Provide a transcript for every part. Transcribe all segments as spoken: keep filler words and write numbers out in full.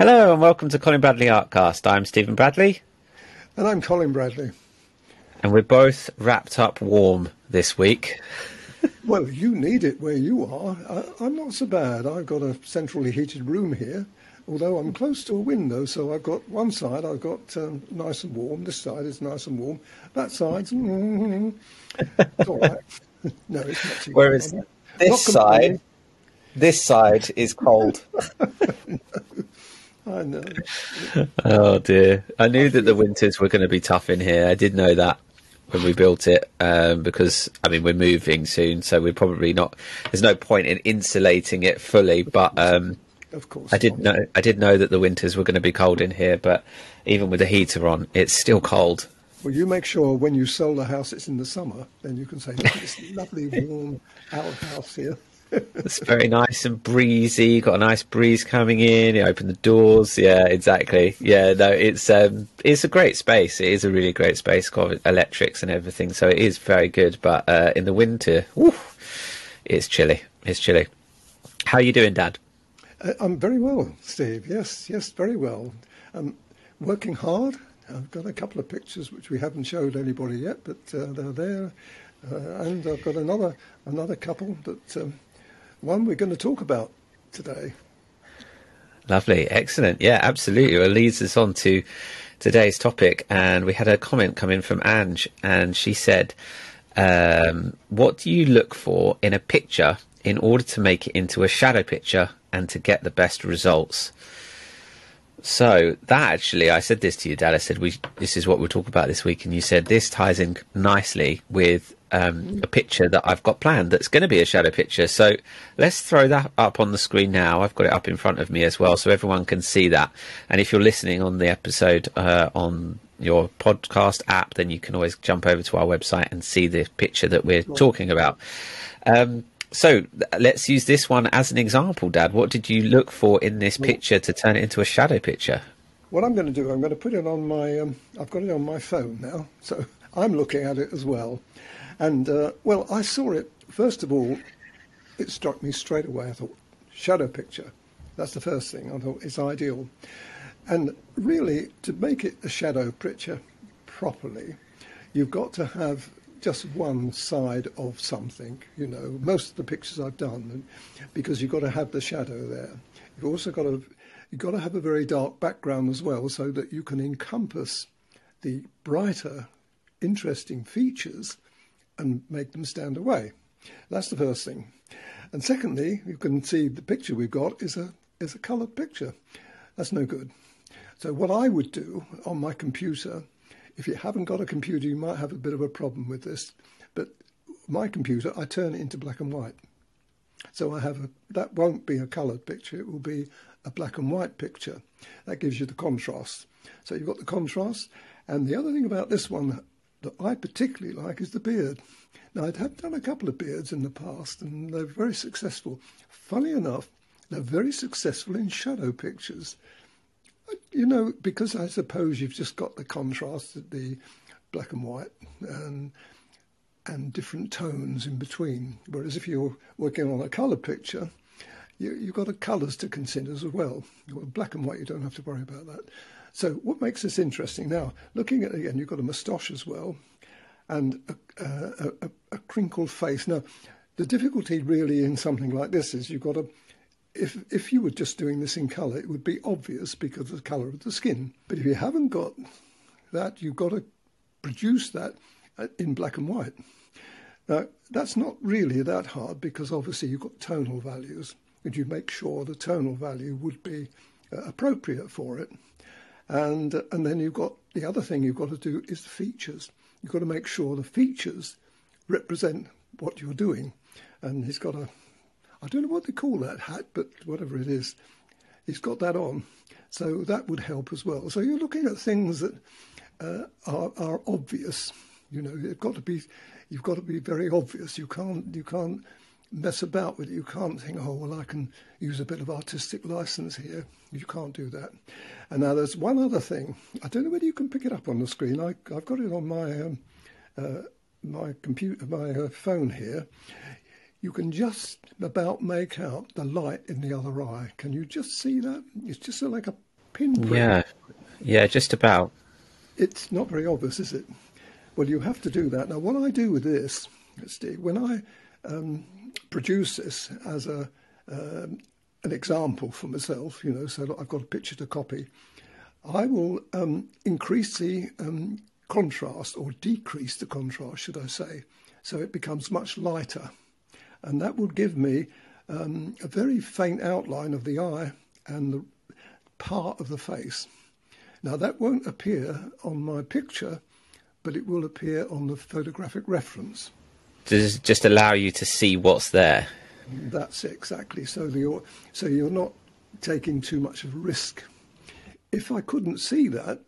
Hello and welcome to Colin Bradley Artcast. I'm Stephen Bradley. And I'm Colin Bradley. And we're both wrapped up warm this week. Well, you need it where you are. I, I'm not so bad. I've got a centrally heated room here, although I'm close to a window, so I've got one side I've got um, nice and warm. This side is nice and warm. That side's... Mm, it's all right. No, it's not too Whereas warm. This side, this side is cold. No. I know. Oh dear. I knew that the winters were going to be tough in here. I did know that when we built it, um, because, I mean, we're moving soon, so we're probably not, there's no point in insulating it fully, but um, of course I did know, I did know that the winters were going to be cold in here, but even with the heater on, it's still cold. Well, you make sure when you sell the house it's in the summer, then you can say, look, it's lovely, warm outhouse here. It's very nice and breezy. Got a nice breeze coming in. You open the doors. Yeah, exactly. Yeah, no, it's um, it's a great space. It is a really great space, got electrics and everything. So it is very good. But uh, in the winter, woo, it's chilly. It's chilly. How are you doing, Dad? Uh, I'm very well, Steve. Yes, yes, very well. Um, working hard. I've got a couple of pictures which we haven't showed anybody yet, but uh, they're there. Uh, and I've got another another couple that. Um, One we're going to talk about today. Lovely, excellent. Yeah, absolutely. It leads us on to today's topic. And we had a comment come in from Ange, and she said, um, what do you look for in a picture in order to make it into a shadow picture and to get the best results? So that actually, I said this to you, Dad. I said, we, this is what we'll talk about this week. And you said this ties in nicely with um, a picture that I've got planned that's going to be a shadow picture. So let's throw that up on the screen now. I've got it up in front of me as well, so everyone can see that. And if you're listening on the episode uh, on your podcast app, then you can always jump over to our website and see the picture that we're talking about. Um, So let's use this one as an example, Dad. What did you look for in this picture to turn it into a shadow picture? What I'm going to do, I'm going to put it on my, um, I've got it on my phone now, so I'm looking at it as well. And, uh, well, I saw it, first of all, it struck me straight away. I thought, shadow picture. That's the first thing. I thought, it's ideal. And really, to make it a shadow picture properly, you've got to have just one side of something, you know, most of the pictures I've done, because you've got to have the shadow there. You've also got to, you've got to have a very dark background as well, so that you can encompass the brighter, interesting features and make them stand away. That's the first thing. And secondly, you can see the picture we've got is a, is a coloured picture. That's no good. So what I would do on my computer, if you haven't got a computer, you might have a bit of a problem with this. But my computer, I turn it into black and white. So I have a, that won't be a coloured picture. It will be a black and white picture. That gives you the contrast. So you've got the contrast. And the other thing about this one that I particularly like is the beard. Now, I have done a couple of beards in the past, and they're very successful. Funny enough, they're very successful in shadow pictures. You know, because I suppose you've just got the contrast of the black and white and, and different tones in between. Whereas if you're working on a colour picture, you, you've got the colours to consider as well. With black and white, you don't have to worry about that. So what makes this interesting? Now, looking at it again, you've got a moustache as well and a, a, a, a crinkled face. Now, the difficulty really in something like this is you've got a... If if you were just doing this in colour, it would be obvious because of the colour of the skin. But if you haven't got that, you've got to produce that in black and white. Now, that's not really that hard because obviously you've got tonal values and you make sure the tonal value would be uh, appropriate for it. And, uh, and then you've got the other thing you've got to do is the features. You've got to make sure the features represent what you're doing. And he's got a... I don't know what they call that hat, but whatever it is, he's got that on. So that would help as well. So you're looking at things that uh, are, are obvious. You know, you've got to be, you've got to be very obvious. You can't, you can't mess about with it. You can't think, oh, well, I can use a bit of artistic license here. You can't do that. And now there's one other thing. I don't know whether you can pick it up on the screen. I, I've got it on my um, uh, my computer, my uh, phone here. You can just about make out the light in the other eye. Can you just see that? It's just like a pinprick. Yeah, yeah, just about. It's not very obvious, is it? Well, you have to do that. Now, what I do with this, Steve, when I um, produce this as a um, an example for myself, you know, so I've got a picture to copy, I will um, increase the um, contrast, or decrease the contrast, should I say, so it becomes much lighter. And that will give me um, a very faint outline of the eye and the part of the face. Now, that won't appear on my picture, but it will appear on the photographic reference. Does it just allow you to see what's there? That's it, exactly. So you're, so you're not taking too much of a risk. If I couldn't see that,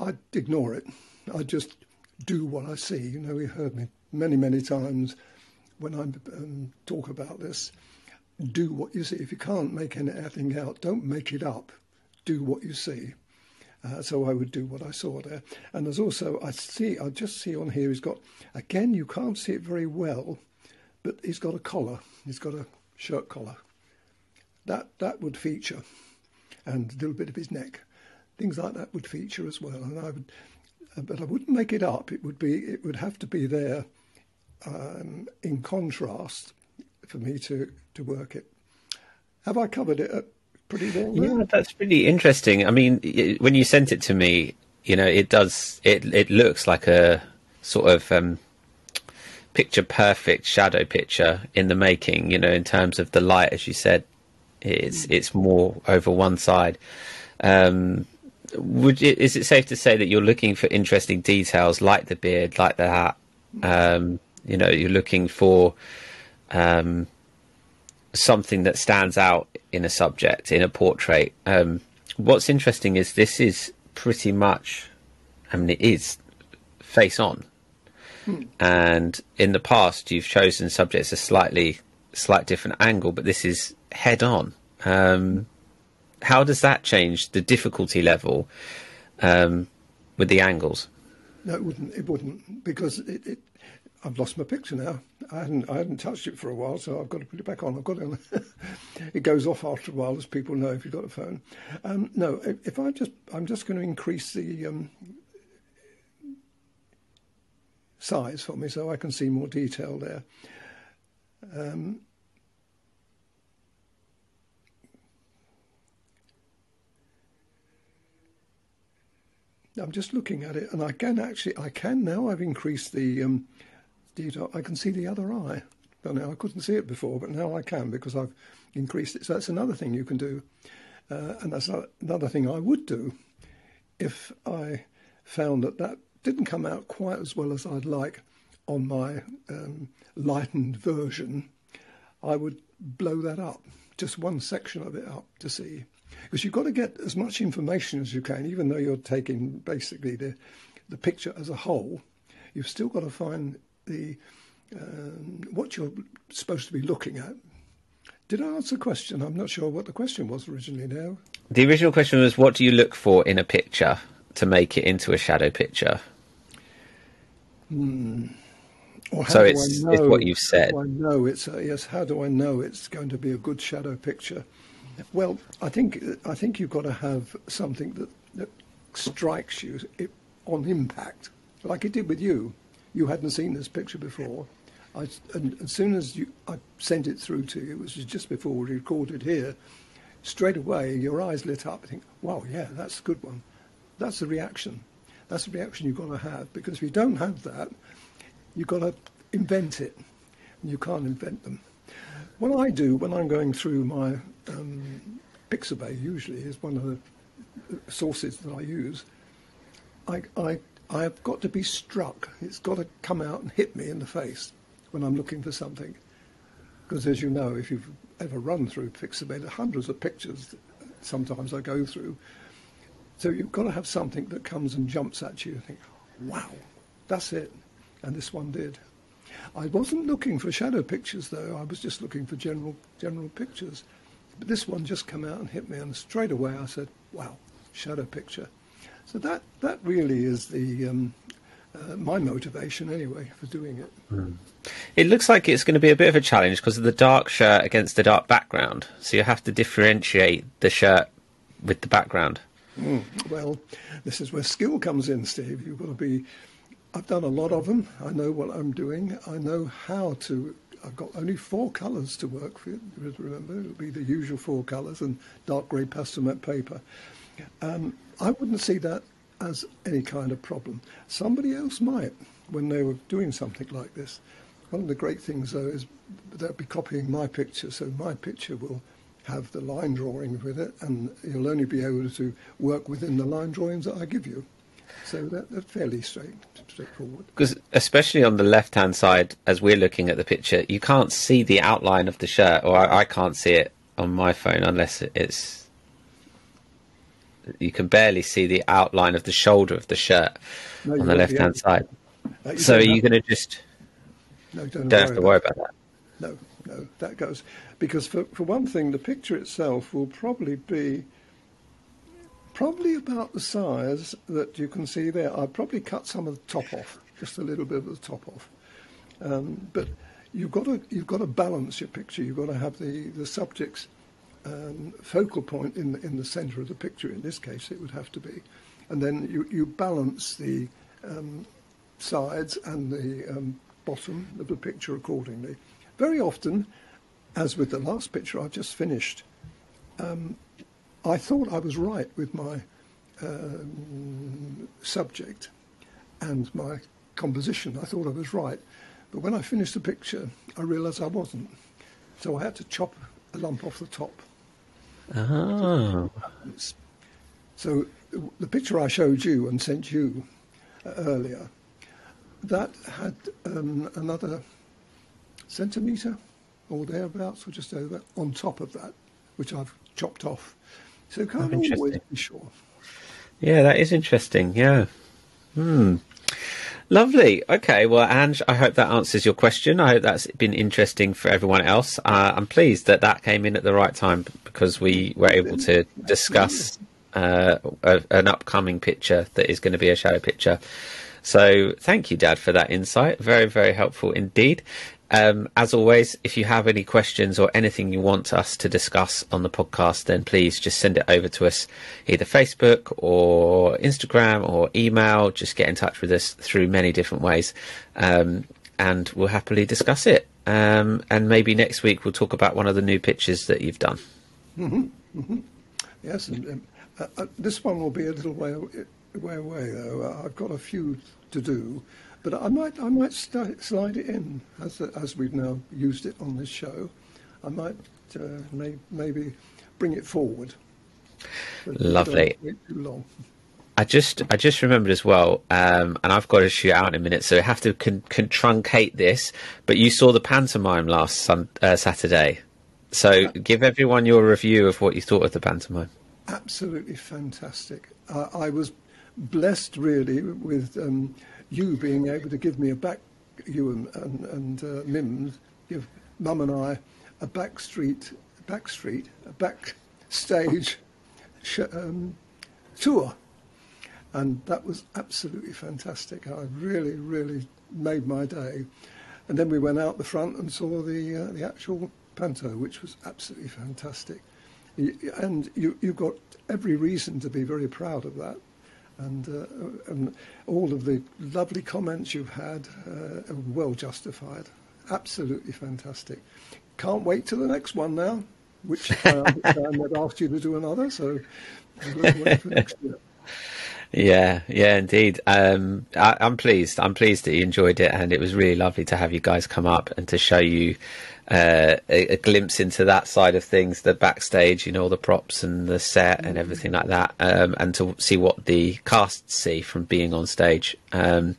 I'd ignore it. I'd just do what I see. You know, you've heard me many, many times when I um, talk about this. Do what you see. If you can't make anything out, don't make it up. Do what you see. Uh, so I would do what I saw there. And there's also, I see, I just see on here, he's got, again, you can't see it very well, but he's got a collar. He's got a shirt collar. That, that would feature. And a little bit of his neck. Things like that would feature as well. And I would, but I wouldn't make it up. It would be, it would have to be there um, in contrast for me to, to work it. Have I covered it up pretty well there? Yeah, that's really interesting. I mean, it, when you sent it to me, you know, it does, it, it looks like a sort of um, picture perfect shadow picture in the making, you know, in terms of the light, as you said. It's it's more over one side. Um, would it, is it safe to say that you're looking for interesting details like the beard, like the hat? Um, you know, you're looking for um, something that stands out in a subject, in a portrait. Um, what's interesting is this is pretty much, I mean, it is face on. Hmm. And in the past, you've chosen subjects a slightly slight different angle, but this is head on. Um, how does that change the difficulty level um, with the angles? No, it wouldn't. It wouldn't, because it, it, I've lost my picture now. I hadn't, I hadn't touched it for a while, so I've got to put it back on. I've got it on. It goes off after a while, as people know if you've got a phone. Um, no, if I just, I'm just going to increase the um, size for me so I can see more detail there. Um, I'm just looking at it, and I can actually, I can now, I've increased the um, detail, I can see the other eye. Don't know, I couldn't see it before, but now I can because I've increased it. So that's another thing you can do, uh, and that's another thing I would do if I found that that didn't come out quite as well as I'd like on my um, lightened version. I would blow that up, just one section of it up to see. Because you've got to get as much information as you can, even though you're taking basically the, the picture as a whole. You've still got to find the um, what you're supposed to be looking at. Did I answer the question? I'm not sure what the question was originally now. The original question was, what do you look for in a picture to make it into a shadow picture? Hmm. Or how so do it's, I know, it's what you've said. How do I know it's a, yes, how do I know it's going to be a good shadow picture? Well, I think I think you've got to have something that, that strikes you on impact, like it did with you. You hadn't seen this picture before. I, and as soon as you, I sent it through to you, which is just before we recorded here, straight away your eyes lit up. I think, wow, yeah, that's a good one. That's the reaction. That's the reaction you've got to have, because if you don't have that, you've got to invent it, and you can't invent them. What I do when I'm going through my um, Pixabay, usually, is one of the sources that I use. I, I, I've got to be struck. It's got to come out and hit me in the face when I'm looking for something. Because as you know, if you've ever run through Pixabay, there are hundreds of pictures that sometimes I go through. So you've got to have something that comes and jumps at you and think, wow, that's it. And this one did. I wasn't looking for shadow pictures, though. I was just looking for general general pictures. But this one just came out and hit me, and straight away I said, wow, shadow picture. So that, that really is the um, uh, my motivation, anyway, for doing it. Mm. It looks like it's going to be a bit of a challenge because of the dark shirt against the dark background. So you have to differentiate the shirt with the background? Mm. Well, this is where skill comes in, Steve. You've got to be... I've done a lot of them. I know what I'm doing. I know how to... I've got only four colours to work for, remember. It'll be the usual four colours and dark grey pastel matte paper. Um, I wouldn't see that as any kind of problem. Somebody else might when they were doing something like this. One of the great things, though, is they'll be copying my picture, so my picture will have the line drawing with it, and you'll only be able to work within the line drawings that I give you. So that, that's fairly straight, straightforward. Because especially on the left-hand side, as we're looking at the picture, you can't see the outline of the shirt, or I, I can't see it on my phone unless it's... You can barely see the outline of the shoulder of the shirt no, on the left-hand side. No, so are you going to just... No, you don't, don't have to worry about, about that. that. No, no, that goes... Because for, for one thing, the picture itself will probably be... Probably about the size that you can see there. I probably cut some of the top off, just a little bit of the top off. Um, but you've got to you've got to balance your picture. You've got to have the the subject's um, focal point in the, in the centre of the picture. In this case, it would have to be, and then you you balance the um, sides and the um, bottom of the picture accordingly. Very often, as with the last picture I've just finished. Um, I thought I was right with my um, subject and my composition. I thought I was right. But when I finished the picture, I realised I wasn't. So I had to chop a lump off the top. Oh. So the picture I showed you and sent you earlier, that had um, another centimetre or thereabouts or just over on top of that, which I've chopped off. So can't always be sure. Yeah, that is interesting. Yeah. Hmm. Lovely. Okay. Well, Ange, I hope that answers your question. I hope that's been interesting for everyone else. Uh, I'm pleased that that came in at the right time because we were able to discuss uh, a, an upcoming picture that is going to be a shadow picture. So thank you, Dad, for that insight. Very, very helpful indeed. Um, as always, if you have any questions or anything you want us to discuss on the podcast, then please just send it over to us, either Facebook or Instagram or email. Just get in touch with us through many different ways, um, and we'll happily discuss it. Um, and maybe next week we'll talk about one of the new pictures that you've done. Mm-hmm, mm-hmm. Yes, and, um, uh, uh, this one will be a little way, way away, though. Uh, I've got a few to do. But I might, I might st slide it in, as, as we've now used it on this show. I might uh, may maybe bring it forward. But lovely. Don't wait too long. I just, I just remembered as well, um, and I've got to shoot out in a minute, so I have to con con truncate this. But you saw the pantomime last sun uh, Saturday, so yeah. Give everyone your review of what you thought of the pantomime. Absolutely fantastic. Uh, I was blessed, really, with... Um, you being able to give me a back, you and, and, and uh, Mims, give Mum and I a back street, back street, a backstage sh um, tour. And that was absolutely fantastic. I really, really made my day. And then we went out the front and saw the, uh, the actual panto, which was absolutely fantastic. And you, you've got every reason to be very proud of that. And, uh, and all of the lovely comments you've had uh, are well justified. Absolutely fantastic. Can't wait till the next one now, which uh, I've asked you to do another, so I'm looking forward to next year. Yeah, yeah, indeed. Um, I, I'm pleased. I'm pleased that you enjoyed it, and it was really lovely to have you guys come up and to show you uh, a, a glimpse into that side of things, the backstage, you know, all the props and the set and everything like that, um, and to see what the cast see from being on stage. Um,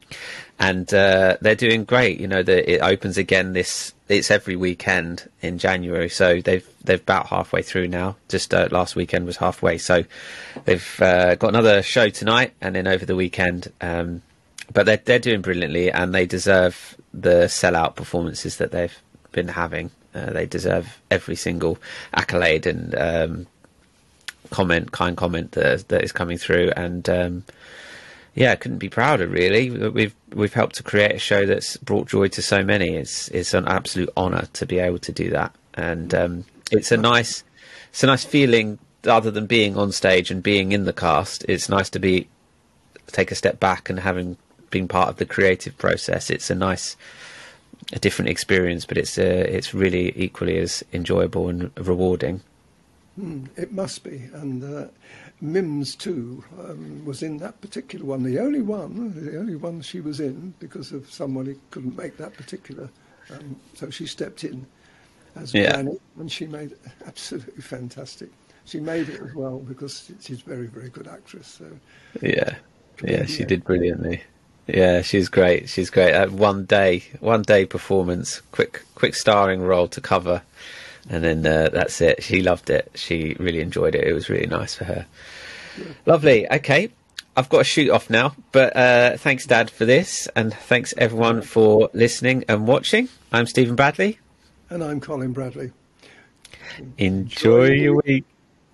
and uh, they're doing great. You know, the, it opens again this. It's every weekend in January, so they've they've about halfway through now. Just uh, last weekend was halfway, so they've uh, got another show tonight and then over the weekend. Um, but they're they're doing brilliantly, and they deserve the sellout performances that they've been having. Uh, they deserve every single accolade and um, comment, kind comment that that is coming through, and. Um, Yeah, I couldn't be prouder, really. We've we've helped to create a show that's brought joy to so many. It's it's an absolute honour to be able to do that, and um, it's a nice it's a nice feeling other than being on stage and being in the cast, it's nice to be take a step back and having been part of the creative process. It's a nice, a different experience, but it's uh, it's really equally as enjoyable and rewarding. Mm, it must be, and uh, Mims too um, was in that particular one. The only one, the only one she was in, because of someone who couldn't make that particular. Um, so she stepped in as yeah. Janet, and she made it absolutely fantastic. She made it as well because she's a very, very good actress. So yeah, yeah, she yeah. did brilliantly. Yeah, she's great. She's great. Uh, one day, one day performance, quick, quick starring role to cover. And then uh, that's it. She loved it. She really enjoyed it. It was really nice for her. Yeah. Lovely. Okay. I've got to shoot off now, but uh, thanks, Dad, for this. And thanks, everyone, for listening and watching. I'm Stephen Bradley. And I'm Colin Bradley. Enjoy, Enjoy your week.